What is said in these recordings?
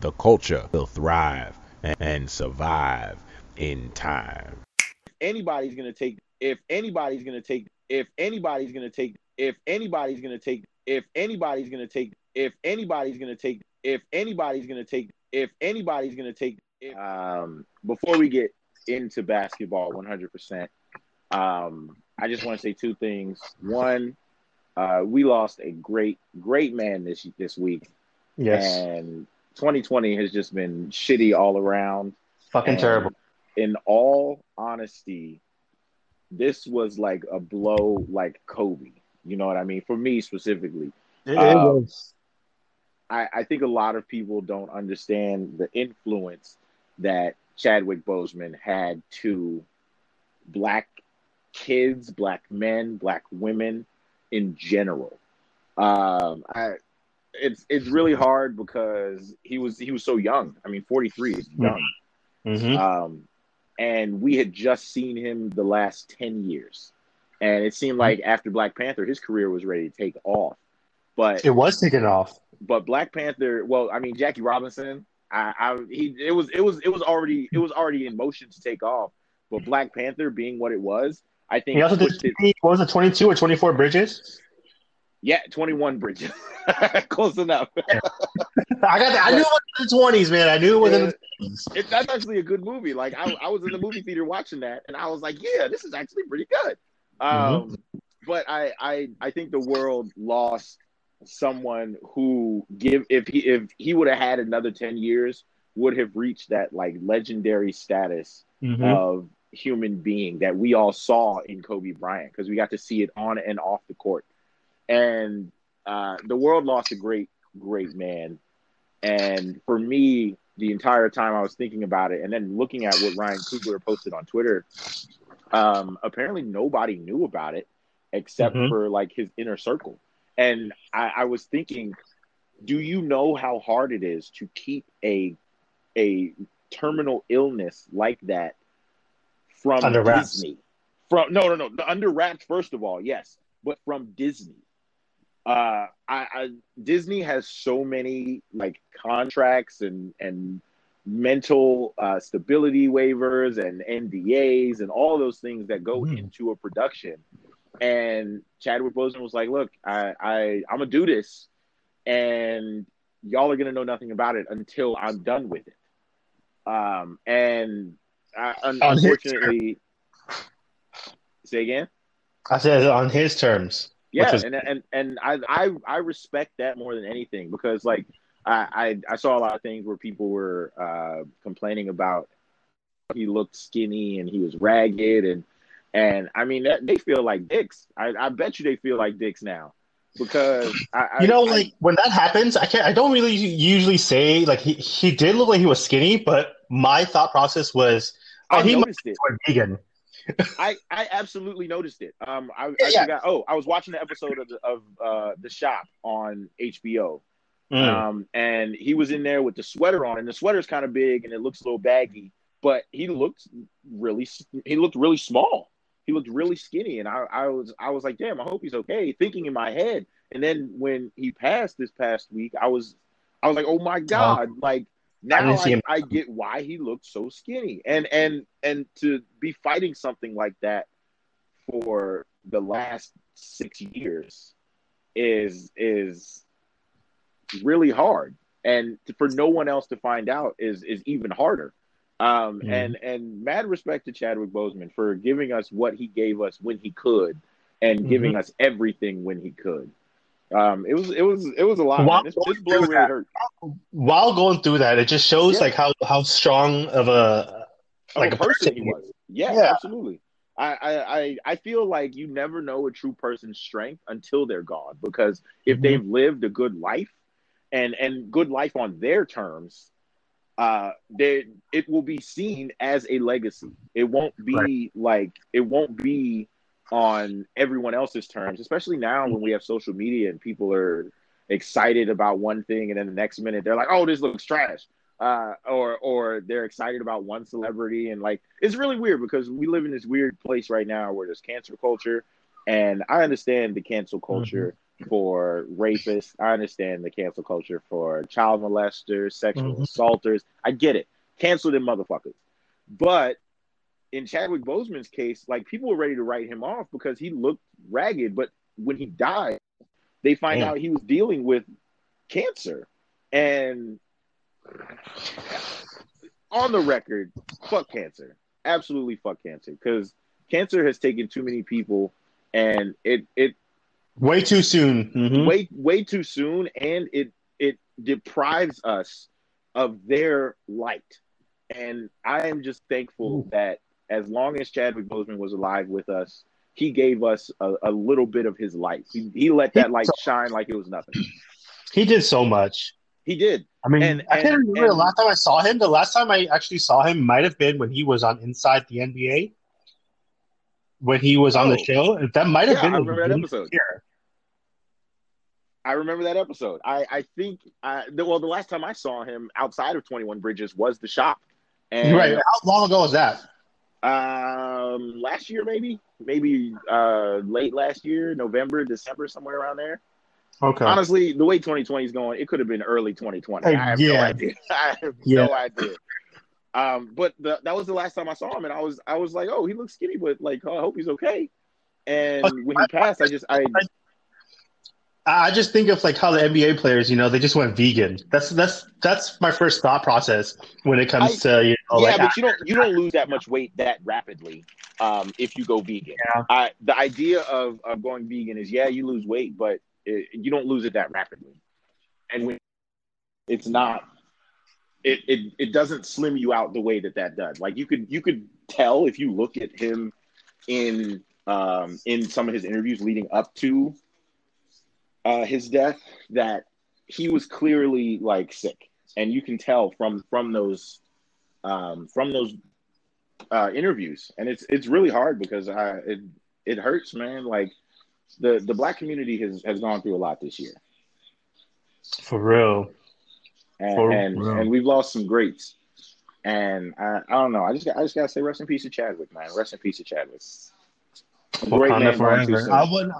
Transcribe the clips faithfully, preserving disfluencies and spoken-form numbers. the culture will thrive and, and survive in time. Anybody's gonna take if anybody's gonna take if anybody's gonna take if anybody's gonna take if anybody's gonna take if anybody's gonna take if anybody's gonna take if anybody's gonna take um before we get into basketball one hundred percent, um I just want to say two things. One, uh we lost a great great man this this week. Yes. And twenty twenty has just been shitty all around. Fucking and terrible. In all honesty, this was like a blow like Kobe. You know what I mean? For me specifically. It, it um, was. I, I think a lot of people don't understand the influence that Chadwick Boseman had to Black kids, Black men, Black women in general. Um, I, it's it's really hard because he was he was so young. I mean, forty-three is young. Mm-hmm. Um, and we had just seen him the last ten years. And it seemed like after Black Panther, his career was ready to take off. But it was taking off. But Black Panther, well, I mean, Jackie Robinson, I, I he it was it was it was already it was already in motion to take off. But Black Panther being what it was, I think he also did it, what was it, twenty-two or twenty-four Bridges? Yeah, twenty-one Bridges. Close enough. I got that. I knew it was in the twenties, man. I knew it was in the twenties. It, that's actually a good movie. Like I, I was in the movie theater watching that, and I was like, yeah, this is actually pretty good. Um, mm-hmm. But I, I, I think the world lost someone who give if he if he would have had another ten years, would have reached that like legendary status mm-hmm. of human being that we all saw in Kobe Bryant, because we got to see it on and off the court. And uh, the world lost a great, great man. And for me, the entire time I was thinking about it and then looking at what Ryan Coogler posted on Twitter, um, apparently nobody knew about it except mm-hmm. for like his inner circle. And I, I was thinking, do you know how hard it is to keep a a terminal illness like that from under wraps. Disney? From no, no, no, the under wraps. First of all, yes, but from Disney. Uh, I, I Disney has so many like contracts and and mental uh, stability waivers and N D As and all those things that go mm. into a production. And Chadwick Boseman was like, "Look, I, I I'm gonna do this, and y'all are gonna know nothing about it until I'm done with it." Um, and I, un- unfortunately, say again. I said on his terms. Yeah, was- and and and I, I I respect that more than anything, because like I I, I saw a lot of things where people were uh, complaining about he looked skinny and he was ragged and. And I mean, that, they feel like dicks. I, I bet you they feel like dicks now, because I, I you know, I, like when that happens, I can't. I don't really usually say like he, he did look like he was skinny, but my thought process was, oh, I he must be vegan. I, I absolutely noticed it. Um, I, yeah, I yeah. Forgot, oh, I was watching the episode of the, of uh, The Shop on H B O, mm. um, and he was in there with the sweater on, and the sweater's kind of big, and it looks a little baggy, but he looked really he looked really small. He looked really skinny, and I, I was I was like, damn, I hope he's okay, thinking in my head. And then when he passed this past week, I was I was like, oh my God, wow. Like now I, I get why he looked so skinny. And and and to be fighting something like that for the last six years is is really hard. And for no one else to find out is is even harder. Um, mm-hmm. and, and mad respect to Chadwick Boseman for giving us what he gave us when he could, and mm-hmm. giving us everything when he could. Um, it was it was it was a lot. While, this, this blow really hurt. While going through that, it just shows yeah. like how, how strong of a like of a, a person, person he was. Yeah, yeah. Absolutely. I, I, I, I feel like you never know a true person's strength until they're gone, because if mm-hmm. they've lived a good life and and good life on their terms, Uh, they, it will be seen as a legacy. It won't be right. like it won't be on everyone else's terms, especially now when we have social media and people are excited about one thing and then the next minute they're like, "Oh, this looks trash," uh, or or they're excited about one celebrity, and like it's really weird because we live in this weird place right now where there's cancel culture, and I understand the cancel culture, for rapists. I understand the cancel culture for child molesters, sexual mm-hmm. assaulters. I get it. Cancel them motherfuckers. But in Chadwick Boseman's case, like, people were ready to write him off because he looked ragged. But when he died, they find Damn. out he was dealing with cancer. And on the record, fuck cancer. Absolutely fuck cancer. Because cancer has taken too many people, and it... it way too soon. Mm-hmm. Way way too soon, and it it deprives us of their light. And I am just thankful Ooh. that as long as Chadwick Boseman was alive with us, he gave us a, a little bit of his light. He, he let that he light so, shine like it was nothing. He did so much. He did. I mean, and, I can't and, remember and, the last time I saw him. The last time I actually saw him might have been when he was on Inside the N B A, when he was oh, on the show. That might have yeah, been. I remember that episode. Year. I remember that episode. I, I think, I, well, the last time I saw him outside of twenty-one Bridges was The Shop. And, right. How long ago was that? Um, last year, maybe, maybe uh, late last year, November, December, somewhere around there. Okay. Honestly, the way twenty twenty is going, it could have been early twenty twenty. Hey, I have yeah. no idea. I have yeah. no idea. Um, but the, that was the last time I saw him, and I was I was like, oh, he looks skinny, but like, oh, I hope he's okay. And okay. when he passed, I just I. I just think of like how the N B A players, you know, they just went vegan. That's that's that's my first thought process when it comes I, to you know. Yeah, like, but you don't you don't lose that much weight that rapidly um, if you go vegan. Yeah. I, the idea of, of going vegan is yeah, you lose weight, but it, you don't lose it that rapidly. And when it's not, it, it it doesn't slim you out the way that that does. Like you could you could tell if you look at him in um, in some of his interviews leading up to. Uh, his death, that he was clearly like sick, and you can tell from from those um, from those uh, interviews, and it's it's really hard because I, it it hurts, man. Like the, the black community has, has gone through a lot this year, for real, and for and, real. and we've lost some greats, and I, I don't know. I just got, I just gotta say, rest in peace to Chadwick, man. Rest in peace to Chadwick. Great man, I would,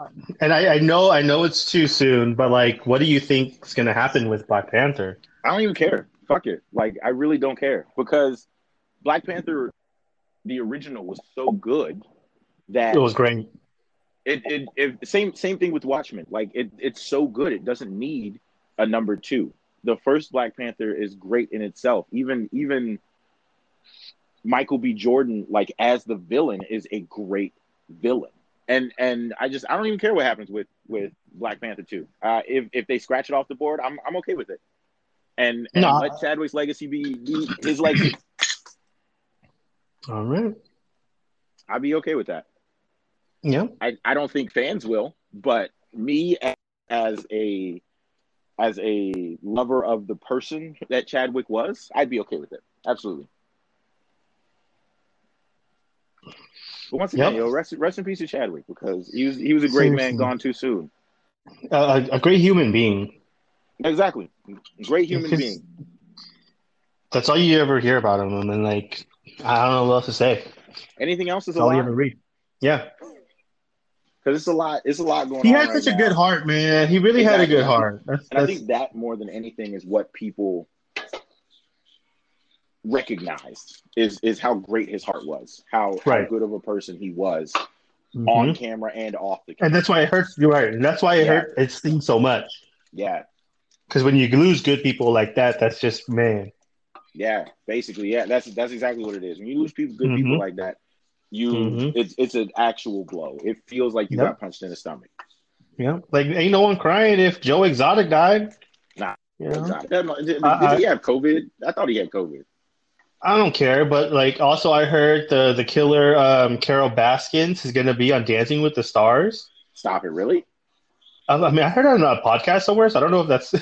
and I, I know, I know it's too soon, but like, what do you think is going to happen with Black Panther? I don't even care. Fuck it. Like, I really don't care because Black Panther, the original, was so good that it was great. It, it, it same, same thing with Watchmen. Like, it, it's so good, it doesn't need a number two. The first Black Panther is great in itself. Even, even Michael B. Jordan, like as the villain, is a great villain, and and I just I don't even care what happens with, with Black Panther two. Uh, if if they scratch it off the board, I'm I'm okay with it, and, and nah. let Chadwick's legacy be, be his legacy. All right, I'd be okay with that. Yeah, I, I don't think fans will, but me as a as a lover of the person that Chadwick was, I'd be okay with it. Absolutely. But once again, yep. yo, rest, rest in peace to Chadwick because he was he was a great Seriously. man gone too soon. Uh, a, a great human being. Exactly. Great human because being. That's all you ever hear about him. And then, like, I don't know what else to say. Anything else is that's a all lot. you ever read. Yeah. Because it's a lot It's a lot going he on. He had right such now. a good heart, man. He really exactly. had a good heart. That's, and that's... I think that more than anything is what people recognized is is how great his heart was, how, right. how good of a person he was mm-hmm. on camera and off the camera. And that's why it hurts. You're right. And that's why it yeah. hurts. It stings so much. Yeah. Because when you lose good people like that, that's just, man. Yeah, basically. Yeah, that's that's exactly what it is. When you lose people, good mm-hmm. people like that, you mm-hmm. it's it's an actual blow. It feels like you yep. got punched in the stomach. Yeah. Like, ain't no one crying if Joe Exotic died. Nah. Yeah. Exotic. Did, did, uh, did he have COVID? I thought he had COVID. I don't care, but like, also I heard the the killer um, Carole Baskin is going to be on Dancing with the Stars. Stop it, really? I, I mean, I heard on a podcast somewhere, so I don't know if that's.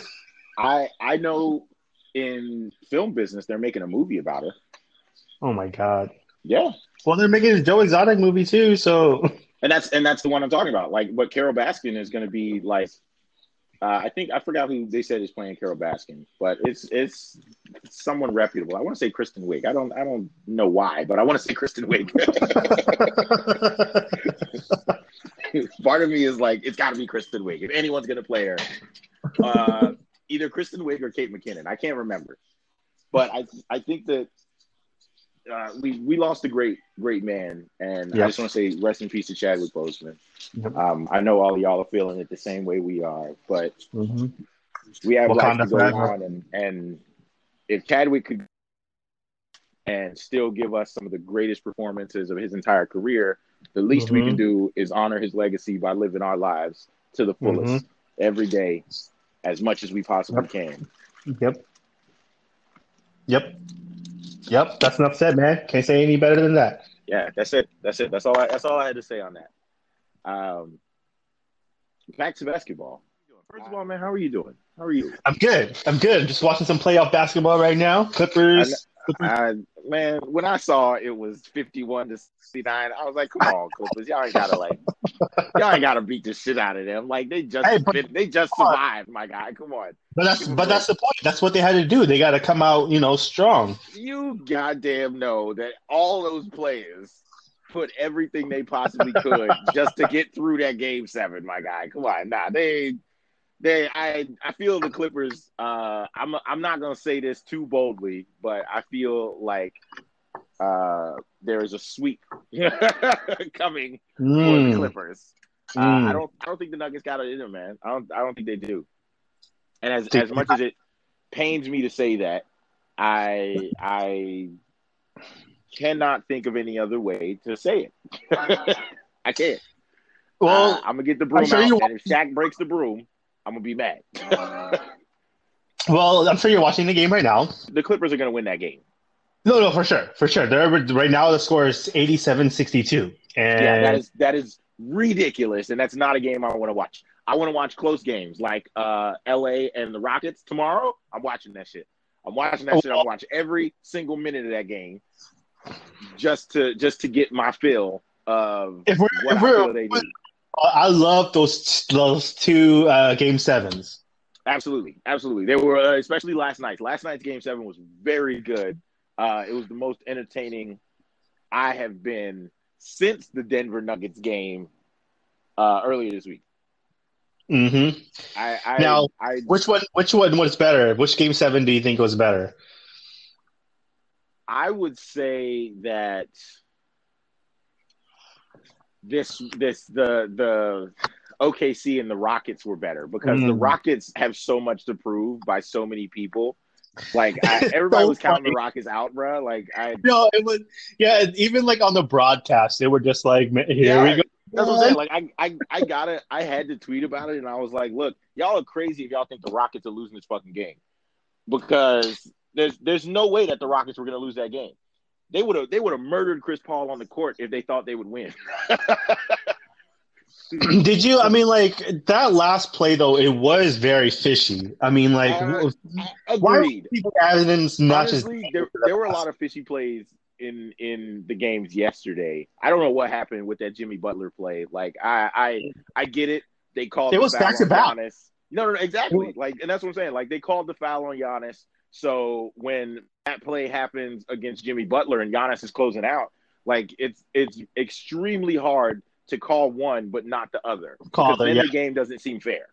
I I know in film business they're making a movie about her. Oh my god! Yeah. Well, they're making a Joe Exotic movie too, so. And that's and that's the one I'm talking about. Like, what Carole Baskin is going to be like. Uh, I think I forgot who they said is playing Carole Baskin, but it's it's someone reputable. I want to say Kristen Wiig. I don't I don't know why, but I want to say Kristen Wiig. part of me is like, it's got to be Kristen Wiig. If anyone's going to play her, uh, either Kristen Wiig or Kate McKinnon. I can't remember. But I I think that uh, we we lost a great, great man. And yes. I just want to say rest in peace to Chadwick Boseman. Mm-hmm. Um, I know all of y'all are feeling it the same way we are. But mm-hmm. we have life to go on. And, and if Chadwick could and still give us some of the greatest performances of his entire career, the least mm-hmm. we can do is honor his legacy by living our lives to the fullest mm-hmm. every day as much as we possibly yep. can. Yep. Yep. Yep. That's enough said, man. Can't say any better than that. Yeah, that's it. That's it. That's all I, that's all I had to say on that. Um, back to basketball. First of all, man, how are you doing? How are you? I'm good. I'm good. I'm just watching some playoff basketball right now. Clippers. I, man, when I saw it was fifty-one to sixty-nine, I was like, "Come on, Clippers, y'all ain't gotta like, y'all ain't gotta beat the shit out of them. Like they just, hey, but, they just survived, on. my guy. Come on." But that's, but that's the point. That's what they had to do. They got to come out, you know, strong. You goddamn know that all those players put everything they possibly could just to get through that game seven, my guy. Come on, nah, they. They, I, I feel the Clippers. Uh, I'm, I'm not gonna say this too boldly, but I feel like uh, there is a sweep coming mm. for the Clippers. Mm. Uh, I don't, I don't think the Nuggets got it in them, man. I don't, I don't think they do. And as, as much as it pains me to say that, I, I cannot think of any other way to say it. I can't. Well, uh, I'm gonna get the broom sure out, you- and if Shaq breaks the broom, I'm going to be mad. Well, I'm sure you're watching the game right now. The Clippers are going to win that game. No, no, for sure. For sure. They're, right now, the score is eighty-seven sixty-two. And... Yeah, that is that is ridiculous, and that's not a game I want to watch. I want to watch close games like uh, L A and the Rockets tomorrow. I'm watching that shit. I'm watching that oh, shit. I'll watch every single minute of that game just to just to get my feel of if we're, what if we're, I feel they do. I love those those two uh, game sevens. Absolutely, absolutely. They were uh, especially last night. Last night's game seven was very good. Uh, it was the most entertaining I have been since the Denver Nuggets game uh, earlier this week. Mm-hmm. I, I, now, I, which one? Which one was better? Which game seven do you think was better? I would say that. This this the the O K C and the Rockets were better because mm. the Rockets have so much to prove by so many people. Like I, everybody so was counting funny. the Rockets out, bro. Like I no, it was yeah. Even like on the broadcast, they were just like, "Here yeah, we go." That's what I'm saying. Like I I I got it. I had to tweet about it, and I was like, "Look, y'all are crazy if y'all think the Rockets are losing this fucking game because there's there's no way that the Rockets were going to lose that game." They would have they would have murdered Chris Paul on the court if they thought they would win. Did you? I mean, like that last play though, it was very fishy. I mean, like uh, why agreed. Were people adding notches? There, there were a lot of fishy plays in in the games yesterday. I don't know what happened with that Jimmy Butler play. Like I I, I get it. They called. It was back to back. No, no, no, exactly. Like, and that's what I'm saying. Like they called the foul on Giannis. So when that play happens against Jimmy Butler and Giannis is closing out, like it's it's extremely hard to call one but not the other. Call them, then yeah. the game doesn't seem fair.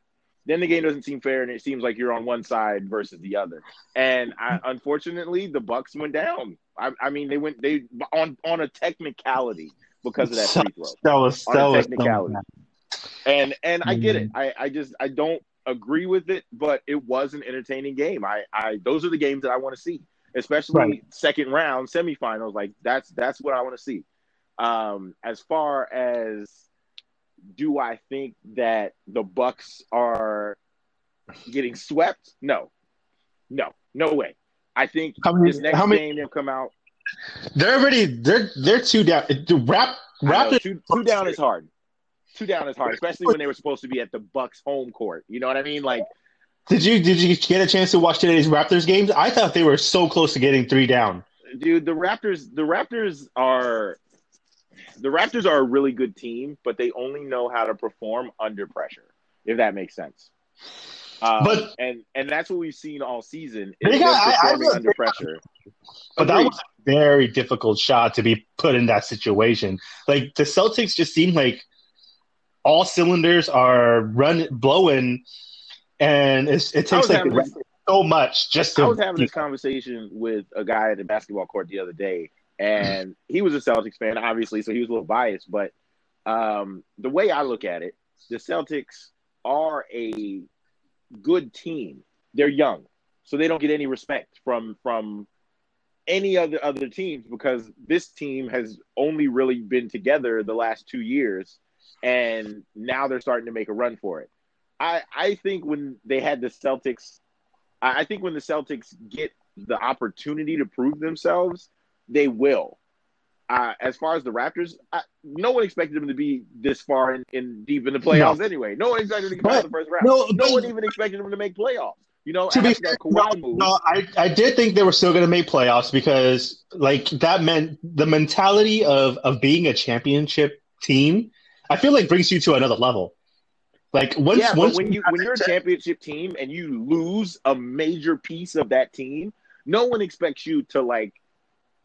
Then the game doesn't seem fair, and it seems like you're on one side versus the other. And I, unfortunately, the Bucks went down. I, I mean, they went they on on a technicality because of that free throw. That was that was technicality. And and I get it. I, I just I don't. agree with it, but it was an entertaining game. I, I those are the games that I want to see, especially right. second round semifinals. Like that's that's what I want to see. Um, as far as do I think that the Bucks are getting swept? No, no, no way. I think how many, this next how many, game they'll come out. They're already they're they're two down. Wrap wrap know, two, two down is hard. Two down is hard, especially when they were supposed to be at the Bucks' home court. You know what I mean? Like, did you did you get a chance to watch today's Raptors games? I thought they were so close to getting three down. Dude, the Raptors, the Raptors are the Raptors are a really good team, but they only know how to perform under pressure, if that makes sense. Um, but and and that's what we've seen all season is yeah, them performing I, I, I, under pressure. But Agreed. That was a very difficult shot to be put in that situation. Like the Celtics just seemed like. all cylinders are run blowing, and it's, it takes like this, so much just to. I was having this conversation with a guy at the basketball court the other day, and mm. he was a Celtics fan, obviously, so he was a little biased. But um, the way I look at it, the Celtics are a good team. They're young, so they don't get any respect from from any other other teams because this team has only really been together the last two years, and now they're starting to make a run for it. I, I think when they had the Celtics, I, I think when the Celtics get the opportunity to prove themselves, they will. Uh, as far as the Raptors, I, no one expected them to be this far in, in deep in the playoffs no. anyway. No one expected them to get out of the first round. No, no one even expected them to make playoffs. You know, to be fair, Kawhi no, no, I, I did think they were still going to make playoffs because, like, that meant the mentality of, of being a championship team, I feel like brings you to another level. Like, once, yeah, once when, you, when you're a championship team and you lose a major piece of that team, no one expects you to, like,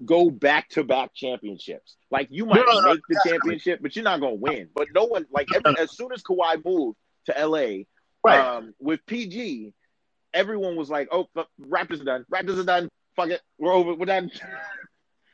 go back-to-back championships. Like, you might no, make the championship, but you're not going to win. But no one, like, every, as soon as Kawhi moved to L A, right. um, with P G, everyone was like, "Oh, Raptors are done. Raptors are done. Fuck it, we're over. We're done."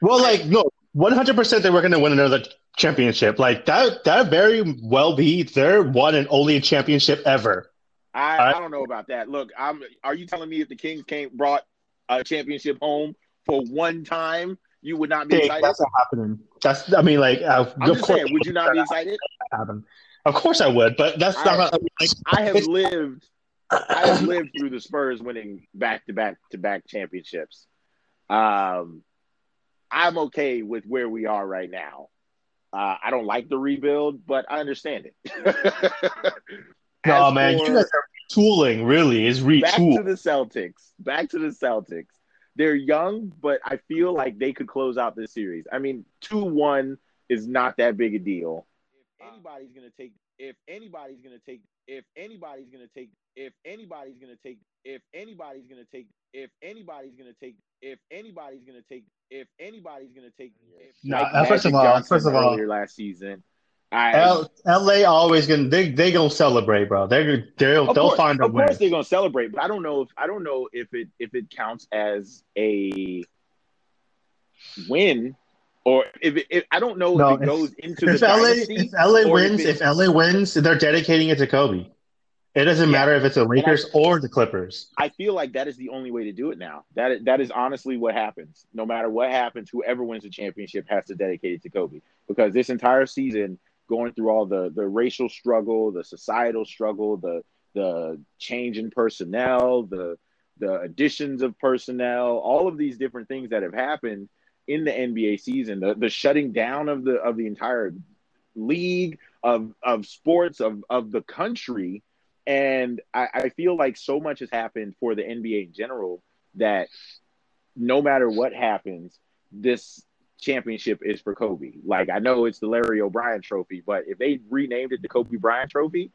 Well, like, no, one hundred percent, they were going to win another championship. Like that, that very well be their one and only championship ever. I, right? I don't know about that. Look, I'm. Are you telling me if the Kings came brought a championship home for one time, you would not be hey, excited? That's not happening. That's. I mean, like, uh, I'm of just course, saying, would you not be excited? Happen. Of course, I would. But that's I, not. I, mean, like, I have lived. I have lived through the Spurs winning back-to-back-to-back championships. Um, I'm okay with where we are right now. Uh, I don't like the rebuild, but I understand it. No, man, you guys are retooling, really. It's retooling. Back to the Celtics. Back to the Celtics. They're young, but I feel like they could close out this series. I mean, two one is not that big a deal. If anybody's going to take – if anybody's going to take – If anybody's gonna take, if anybody's gonna take, if anybody's gonna take, if anybody's gonna take, if anybody's gonna take, if anybody's gonna take, no. Nah, first of all, Johnson first of all, last season, I, L- L.A. always gonna they they gonna celebrate, bro. They they'll they'll course, find a win. Of course, they're gonna celebrate, but I don't know if I don't know if it if it counts as a win. Or if it, if, I don't know no, if it goes into if the dynasty. If L A wins, if, if L A wins, they're dedicating it to Kobe. It doesn't yeah. matter if it's the Lakers I, or the Clippers. I feel like that is the only way to do it now. That is, that is honestly what happens. No matter what happens, whoever wins the championship has to dedicate it to Kobe. Because this entire season, going through all the, the racial struggle, the societal struggle, the the change in personnel, the the additions of personnel, all of these different things that have happened in the N B A season, the, the shutting down of the of the entire league, of of sports, of, of the country. And I, I feel like so much has happened for the N B A in general that no matter what happens, this championship is for Kobe. Like, I know it's the Larry O'Brien trophy, but if they renamed it the Kobe Bryant trophy,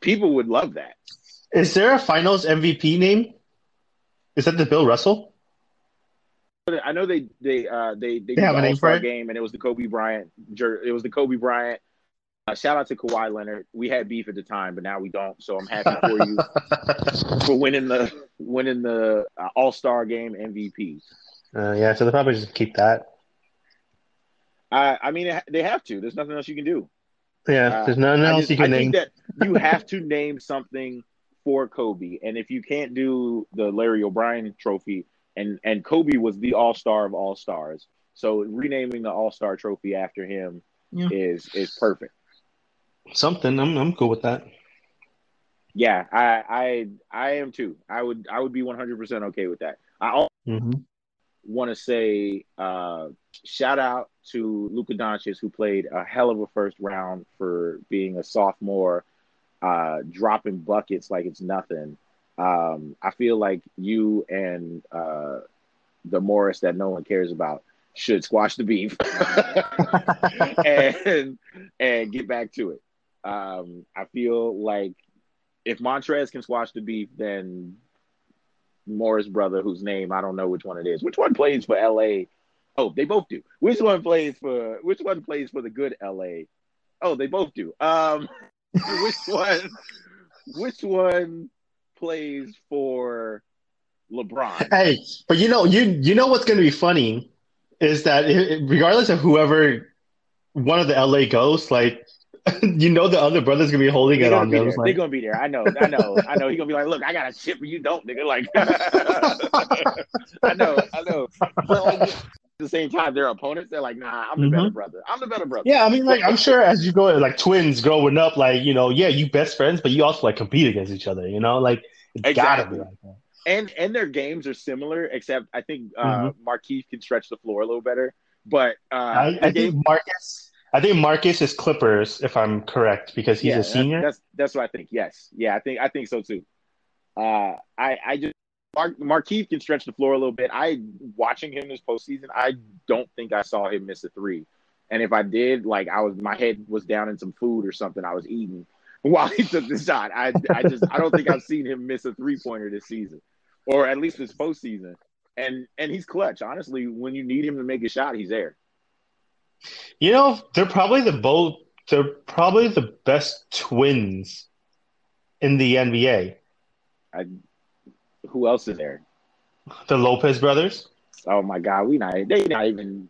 people would love that. Is there a finals M V P name? Is that the Bill Russell? I know they they uh, they they, they have an All-Star game, and it was the Kobe Bryant. It was the Kobe Bryant. Uh, shout out to Kawhi Leonard. We had beef at the time, but now we don't. So I'm happy for you for winning the winning the uh, All-Star game M V P. Uh, yeah, so they probably just keep that. I I mean it, they have to. There's nothing else you can do. Yeah, uh, there's nothing else just, you can I name. Think that you have to name something for Kobe, and if you can't do the Larry O'Brien trophy. And and Kobe was the all-star of all-stars. So renaming the all-star trophy after him yeah. is is perfect. Something. I'm I'm cool with that. Yeah, I I I am too. I would I would be one hundred percent okay with that. I also mm-hmm. want to say uh, shout out to Luka Doncic, who played a hell of a first round for being a sophomore, uh, dropping buckets like it's nothing. Um, I feel like you and uh, the Morris that no one cares about should squash the beef and and get back to it. Um, I feel like if Montrez can squash the beef, then Morris' brother, whose name I don't know which one it is, which one plays for L A? Oh, they both do. Which one plays for which one plays for the good L A? Oh, they both do. Um, which one? Which one plays for LeBron? Hey, but you know, you you know what's going to be funny is that it, regardless of whoever one of the L A goes, like, you know, the other brother's going to be holding it on them. Like, they're going to be there. I know. I know. I know. He's going to be like, look, I got a shit, but you don't, nigga. Like, I know. I know. But like, at the same time, their opponents, they're like, nah, I'm the mm-hmm. better brother. I'm the better brother. Yeah. I mean, like, I'm sure as you go, like, twins growing up, like, you know, yeah, you best friends, but you also, like, compete against each other, you know? Like, it's exactly. got to be like that. And, and their games are similar, except I think uh, mm-hmm. Marquis can stretch the floor a little better. But uh, I, I think game- Marcus. I think Marcus is Clippers, if I'm correct, because he's yeah, a senior. That's that's what I think. Yes, yeah, I think I think so too. Uh, I I just Mar- Marquis can stretch the floor a little bit. I watching him this postseason, I don't think I saw him miss a three, and if I did, like I was, my head was down in some food or something I was eating while he took the shot. I I just I don't think I've seen him miss a three pointer this season, or at least this postseason. And and he's clutch. Honestly, when you need him to make a shot, he's there. You know, they're probably the both. They're probably the best twins in the N B A. I, who else is there? The Lopez brothers. Oh my God, we not. They not even.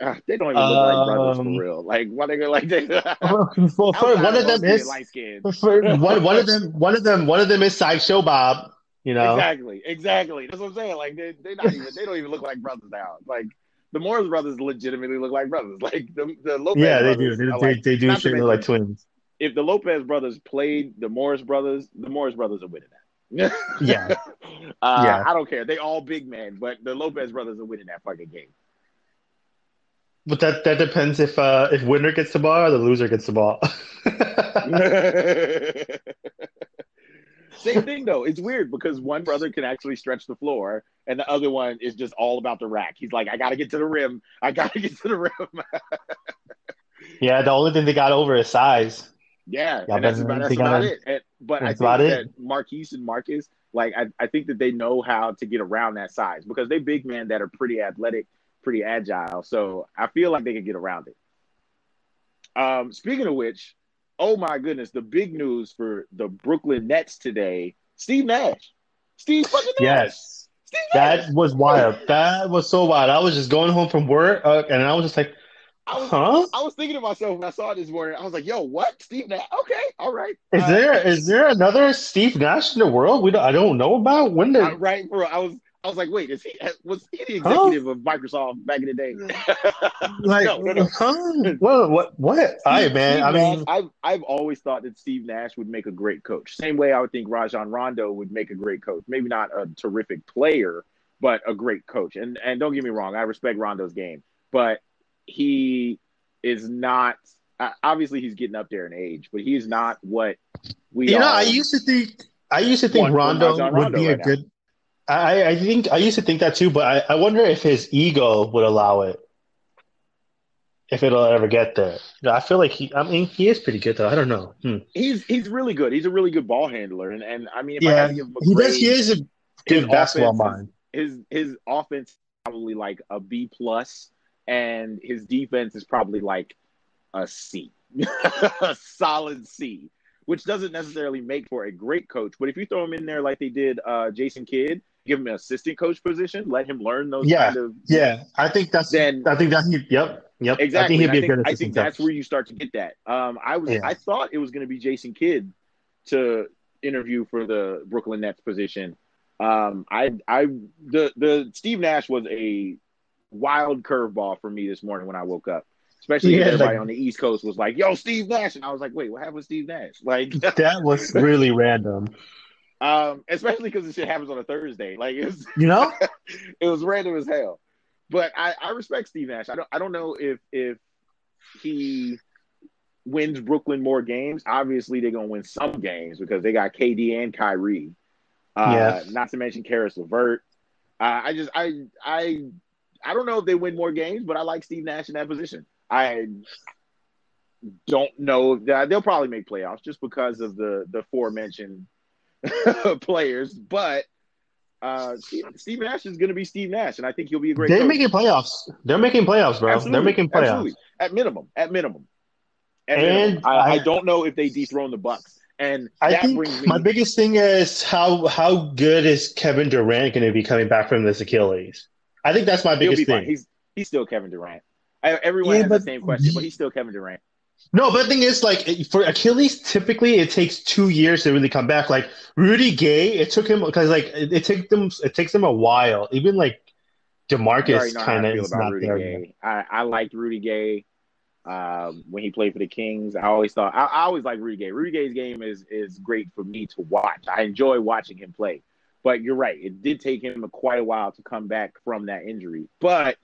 Uh, they don't even look um, like brothers for real. Like one of them, like they, well, for, one of them is light skinned. One, one of them. One of them. One of them is Sideshow Bob. You know exactly, exactly. That's what I'm saying. Like they, they not even. They don't even look like brothers now. Like. The Morris brothers legitimately look like brothers. Like the, the Lopez yeah, they brothers do. They, like, they, they do straight look like twins. If the Lopez brothers played the Morris brothers, the Morris brothers are winning that. yeah. Uh, yeah. I don't care. They all big men, but the Lopez brothers are winning that fucking game. But that, that depends if uh, if winner gets the ball or the loser gets the ball. Same thing, though. It's weird because one brother can actually stretch the floor and the other one is just all about the rack. He's like, I got to get to the rim. I got to get to the rim. yeah, the only thing they got over is size. Yeah, and that's about, that's about it. And, but I think that Marquise and Marcus, like, I, I think that they know how to get around that size because they're big men that are pretty athletic, pretty agile. So I feel like they can get around it. Um, speaking of which, oh, my goodness. The big news for the Brooklyn Nets today, Steve Nash. Steve fucking Nash. Yes. Steve Nash. That was wild. That was so wild. I was just going home from work, uh, and I was just like, huh? I was, I was thinking to myself when I saw it this morning. I was like, yo, what? Steve Nash? Okay. All right. Is uh, there is there another Steve Nash in the world we don't, I don't know about? When did... I, right, bro. I was, I was like, wait, is he was he the executive huh? of Microsoft back in the day? like, no, no, no. Huh? What? What? what? All right, man. Steve I mean, Nash, I've I've always thought that Steve Nash would make a great coach. Same way I would think Rajon Rondo would make a great coach. Maybe not a terrific player, but a great coach. And and don't get me wrong, I respect Rondo's game, but he is not. Obviously, he's getting up there in age, but he's not what we. You know, I used to think I used to think Rondo would Rondo be right a good. Now. I, I think I used to think that too, but I, I wonder if his ego would allow it, if it'll ever get there. I feel like he, I mean, he is pretty good though. I don't know. Hmm. He's he's really good. He's a really good ball handler, and, and I mean, if yeah, I had to give him a he grade, does. He is a good basketball mind. His his offense is probably like a B plus, and his defense is probably like a C, a solid C. Which doesn't necessarily make for a great coach, but if you throw him in there like they did uh, Jason Kidd, give him an assistant coach position, let him learn those yeah, kind of yeah. I think that's then I think that's yep yep exactly. I think he'd be I think, a good I think that's coach. Where you start to get that. Um, I was yeah. I thought it was going to be Jason Kidd to interview for the Brooklyn Nets position. Um, I I the the Steve Nash was a wild curveball for me this morning when I woke up. Especially yeah, if everybody like, on the East Coast was like, yo, Steve Nash. And I was like, wait, what happened with Steve Nash? Like that was really random. Um, especially because this shit happens on a Thursday. Like it's you know? It was random as hell. But I, I respect Steve Nash. I don't I don't know if if he wins Brooklyn more games. Obviously they're gonna win some games because they got K D and Kyrie. Uh yes. Not to mention Karis LeVert. Uh, I just I I I don't know if they win more games, but I like Steve Nash in that position. I don't know. They'll probably make playoffs just because of the, the aforementioned players. But uh, Steve Nash is going to be Steve Nash, and I think he'll be a great They're coach. making playoffs. They're making playoffs, bro. Absolutely. They're making playoffs. Absolutely. At minimum. At minimum. And, and I, I, I don't know if they dethrone the Bucks. And I that think brings me- my biggest thing is how how good is Kevin Durant going to be coming back from this Achilles? I think that's my He'll biggest thing. He's he's still Kevin Durant. I, everyone yeah, has but, the same question, but he's still Kevin Durant. No, but the thing is, like, for Achilles, typically it takes two years to really come back. Like Rudy Gay, it took him because like it, it took them it takes them a while. Even like DeMarcus kind of is not Rudy there. Gay. I, I liked Rudy Gay. Um, when he played for the Kings, I always thought I, I always like Rudy Gay. Rudy Gay's game is is great for me to watch. I enjoy watching him play. But you're right; it did take him a, quite a while to come back from that injury. But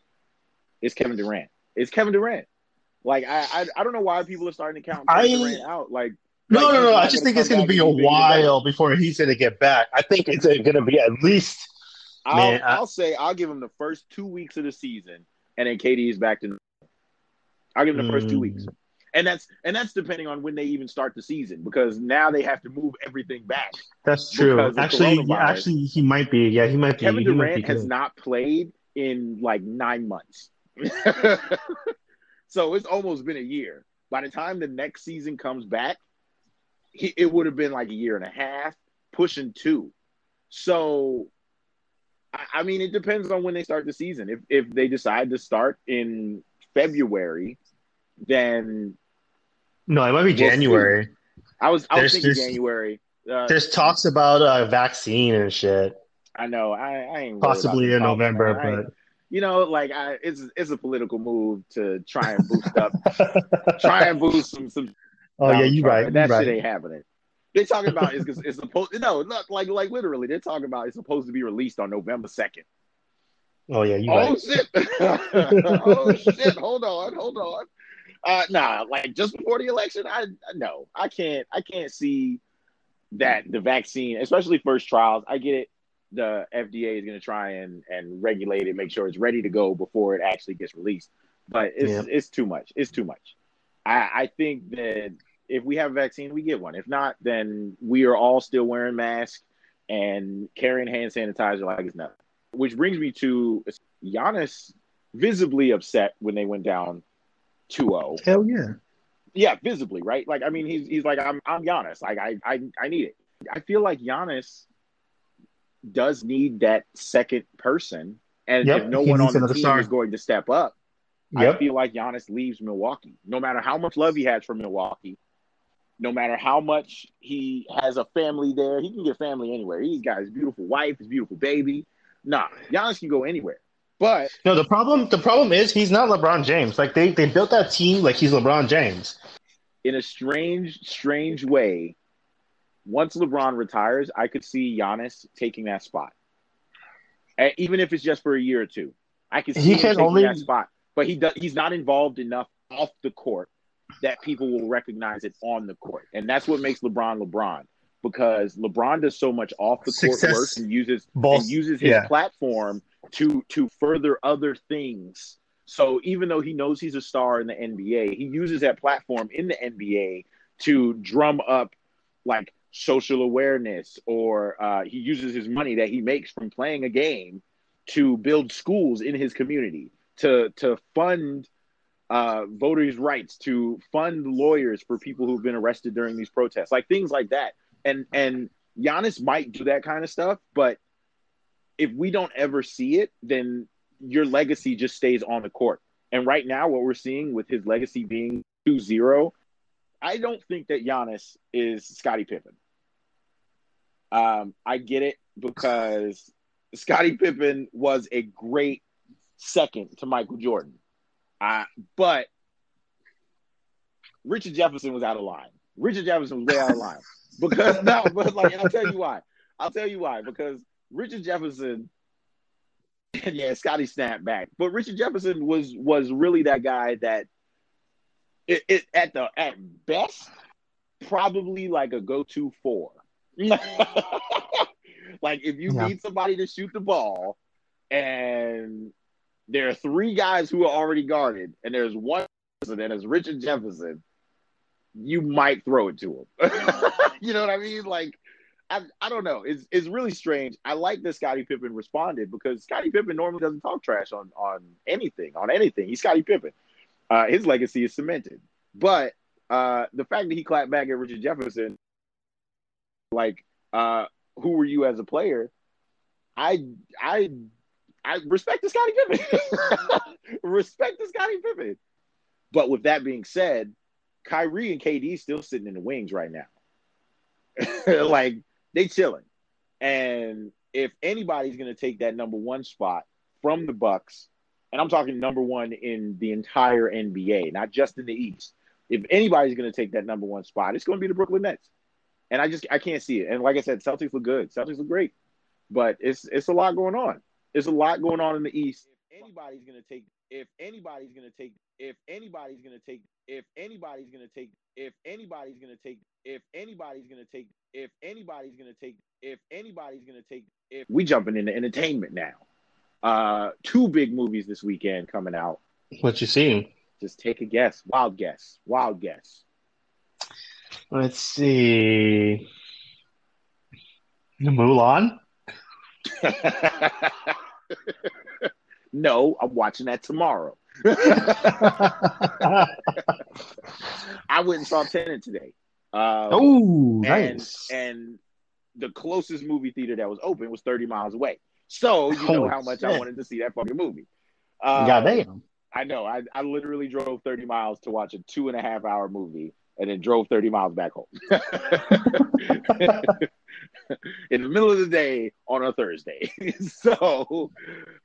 it's Kevin Durant. It's Kevin Durant. Like I, I, I don't know why people are starting to count Kevin I, Durant out. Like no, like, no, no. I just think it's going to be a while before he's going to get back. I think it's going to be at least. I'll, man, I'll I, say I'll give him the first two weeks of the season, and then K D is back to. I'll give them the first two weeks. And that's and that's depending on when they even start the season, because now they have to move everything back. That's true. Actually, yeah, actually, he might be. Yeah, he might be. Kevin Durant has not played in like nine months. So it's almost been a year. By the time the next season comes back, he, it would have been like a year and a half, pushing two. So, I, I mean, it depends on when they start the season. If if they decide to start in February, then no, it might be January. I was I was thinking January. Uh, there's talks about a vaccine and shit. I know. I, I ain't possibly in November, but you know, like I, it's it's a political move to try and boost up, try and boost some some. Oh yeah, you're right. That shit ain't happening. They're talking about it's it's supposed no, not like like literally. They're talking about it's supposed to be released on November second. Oh yeah, you oh right. shit! oh shit! Hold on, hold on. Uh, nah, like just before the election, I no, I can't, I can't see that the vaccine, especially first trials. I get it. The F D A is going to try and, and regulate it, make sure it's ready to go before it actually gets released. But it's yeah. it's too much. It's too much. I, I think that if we have a vaccine, we get one. If not, then we are all still wearing masks and carrying hand sanitizer like it's nothing. Which brings me to Giannis visibly upset when they went down two oh. Hell yeah. Yeah, visibly, right? Like, I mean, he's he's like, I'm I'm Giannis. Like, I, I, I need it. I feel like Giannis does need that second person. And yep, if no one on the team star. is going to step up, yep. I feel like Giannis leaves Milwaukee. No matter how much love he has for Milwaukee, no matter how much he has a family there, he can get family anywhere. He's got his beautiful wife, his beautiful baby. Nah, Giannis can go anywhere. But no, the problem the problem is he's not LeBron James. Like they, they built that team like he's LeBron James. In a strange, strange way, once LeBron retires, I could see Giannis taking that spot. And even if it's just for a year or two. I could see he him can taking only... that spot. But he does, he's not involved enough off the court that people will recognize it on the court. And that's what makes LeBron LeBron. Because LeBron does so much off the court work and uses and uses his yeah. platform to to further other things. So even though he knows he's a star in the N B A, he uses that platform in the N B A to drum up like social awareness, or uh, he uses his money that he makes from playing a game to build schools in his community, to to fund uh, voters' rights, to fund lawyers for people who've been arrested during these protests, like things like that. And and Giannis might do that kind of stuff, but if we don't ever see it, then your legacy just stays on the court. And right now, what we're seeing with his legacy being two zero, I don't think that Giannis is Scottie Pippen. Um, I get it because Scottie Pippen was a great second to Michael Jordan. Uh, but Richard Jefferson was out of line. Richard Jefferson was way out of line. Because no, but like I'll tell you why. I'll tell you why. Because Richard Jefferson, yeah, Scottie snapped back. But Richard Jefferson was was really that guy that it, it at the at best probably like a go-to four. Like if you yeah. need somebody to shoot the ball, and there are three guys who are already guarded, and there's one person, and it's Richard Jefferson. You might throw it to him. You know what I mean? Like, I I don't know. It's it's really strange. I like that Scottie Pippen responded because Scottie Pippen normally doesn't talk trash on, on anything, on anything. He's Scottie Pippen. Uh, his legacy is cemented. But uh, the fact that he clapped back at Richard Jefferson, like, uh, who were you as a player? I I I respect the Scottie Pippen. Respect the Scottie Pippen. But with that being said, Kyrie and K D still sitting in the wings right now. Like, they chilling. And if anybody's going to take that number one spot from the Bucks, and I'm talking number one in the entire N B A, not just in the East. If anybody's going to take that number one spot, it's going to be the Brooklyn Nets. And I just I can't see it. And like I said, Celtics look good. Celtics look great. But it's it's a lot going on. It's a lot going on in the East. If anybody's going to take if anybody's going to take if anybody's going to take if anybody's going to take if anybody's going to take if anybody's going to take if anybody's going to take if anybody's going to take if we jumping into entertainment now. Uh, two big movies this weekend coming out. What you seen? Just take a guess. Wild guess. Wild guess. Let's see. Mulan? No, I'm watching that tomorrow. I went and saw Tenet today. Uh, oh, nice. And, and the closest movie theater that was open was thirty miles away. So, you know oh, how much shit. I wanted to see that fucking movie. Uh, Goddamn. I know. I, I literally drove thirty miles to watch a two and a half hour movie and then drove thirty miles back home. In the middle of the day on a Thursday. So,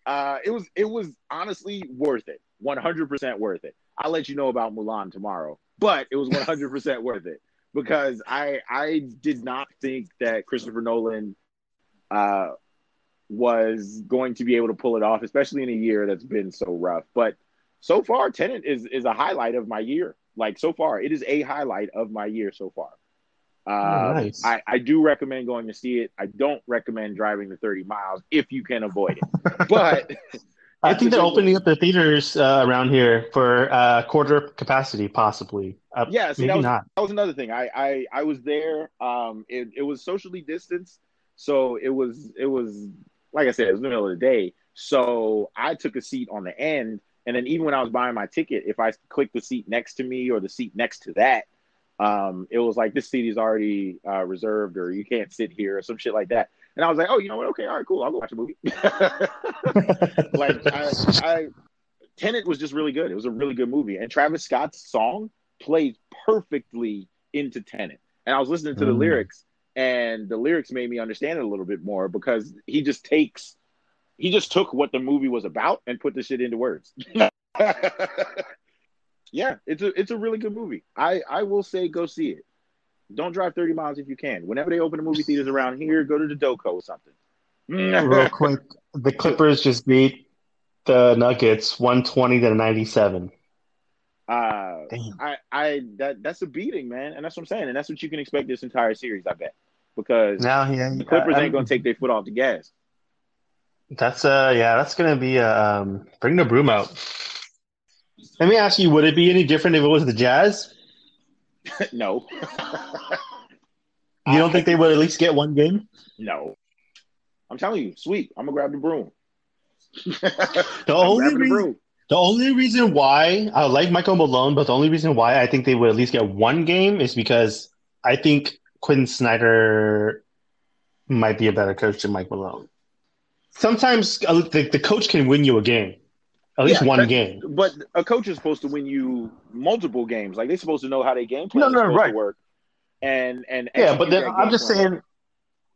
uh, it was it was honestly worth it. one hundred percent worth it. I'll let you know about Mulan tomorrow. But it was one hundred percent worth it. Because I, I did not think that Christopher Nolan... Uh, was going to be able to pull it off, especially in a year that's been so rough. But so far, Tenet is is a highlight of my year. Like, so far, it is a highlight of my year so far. Uh, oh, nice. I, I do recommend going to see it. I don't recommend driving the thirty miles if you can avoid it. But I think they're opening up the theaters uh, around here for uh, quarter capacity, possibly. Uh, yeah, so maybe that was, not. That was another thing. I I, I was there. Um, it, it was socially distanced, so it was it was. Like I said, it was the middle of the day, so I took a seat on the end, and then even when I was buying my ticket, if I clicked the seat next to me or the seat next to that, um, it was like, this seat is already uh, reserved, or you can't sit here, or some shit like that. And I was like, oh, you know what? Okay, all right, cool. I'll go watch a movie. Like, I, I, Tenet was just really good. It was a really good movie, and Travis Scott's song played perfectly into Tenet. And I was listening to the mm. lyrics. And the lyrics made me understand it a little bit more because he just takes, he just took what the movie was about and put the shit into words. Yeah, it's a it's a really good movie. I, I will say go see it. Don't drive thirty miles if you can. Whenever they open the movie theaters around here, go to the Doco or something. Real quick, the Clippers just beat the Nuggets one twenty to ninety-seven. Uh, I, I that that's a beating, man, and that's what I'm saying, and that's what you can expect this entire series, I bet, because no, yeah, the Clippers I, ain't gonna take their foot off the gas. That's uh, yeah, that's gonna be um, bring the broom out. Let me ask you, would it be any different if it was the Jazz? No. You don't think they would at least get one game? No. I'm telling you, sweep. I'm gonna grab the broom. The only reason. The only reason why I like Michael Malone, but the only reason why I think they would at least get one game is because I think Quinn Snyder might be a better coach than Mike Malone. Sometimes the, the coach can win you a game, at least yeah, one that, game. But a coach is supposed to win you multiple games. Like, they're supposed to know how they game plan. No, no, right. Work and and yeah, but then I'm just plan. saying.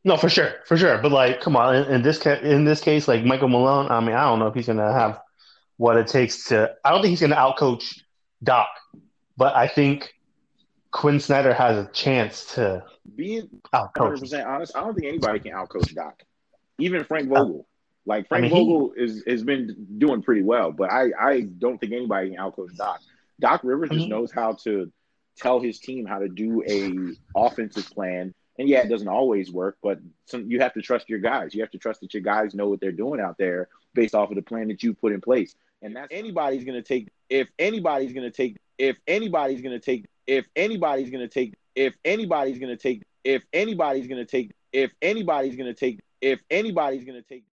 No, for sure, for sure. But like, come on, in, in this ca- in this case, like Michael Malone, I mean, I don't know if he's gonna have. What it takes to – I don't think he's going to outcoach Doc, but I think Quinn Snyder has a chance to being outcoach. one hundred percent honest, I don't think anybody can outcoach Doc, even Frank Vogel. Like, Frank I mean, Vogel he, is has been doing pretty well, but I, I don't think anybody can outcoach Doc. Doc Rivers just I mean, knows how to tell his team how to do a offensive plan, and, yeah, it doesn't always work, but some, you have to trust your guys. You have to trust that your guys know what they're doing out there based off of the plan that you put in place. And that's anybody's gonna take if anybody's gonna take if anybody's gonna take if anybody's gonna take if anybody's gonna take if anybody's gonna take if anybody's gonna take if anybody's gonna take